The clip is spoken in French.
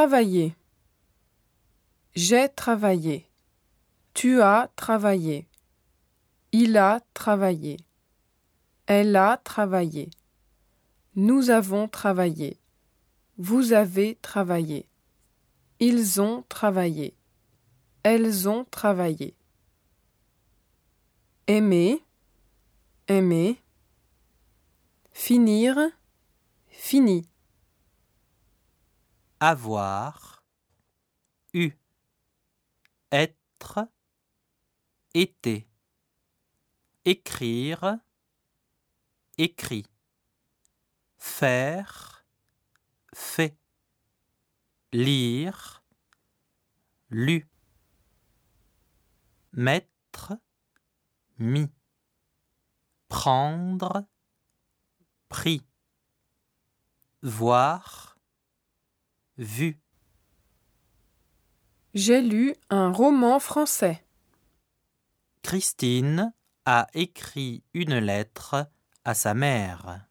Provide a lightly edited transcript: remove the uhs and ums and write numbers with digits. travaillé. J'ai travaillé. Tu as travaillé. Il a travaillé. Elle a travaillé. Nous avons travaillé. Vous avez travaillé. Ils ont travaillé. Elles ont travaillé. Aimer, aimer. Finir, fini. Avoir, eu. Être, été. Écrire, écrit. Faire, fait. Lire, lu. Mettre, mis. Prendre, pris. Voir, vu. J'ai lu un roman français. Christine a écrit une lettre à sa mère.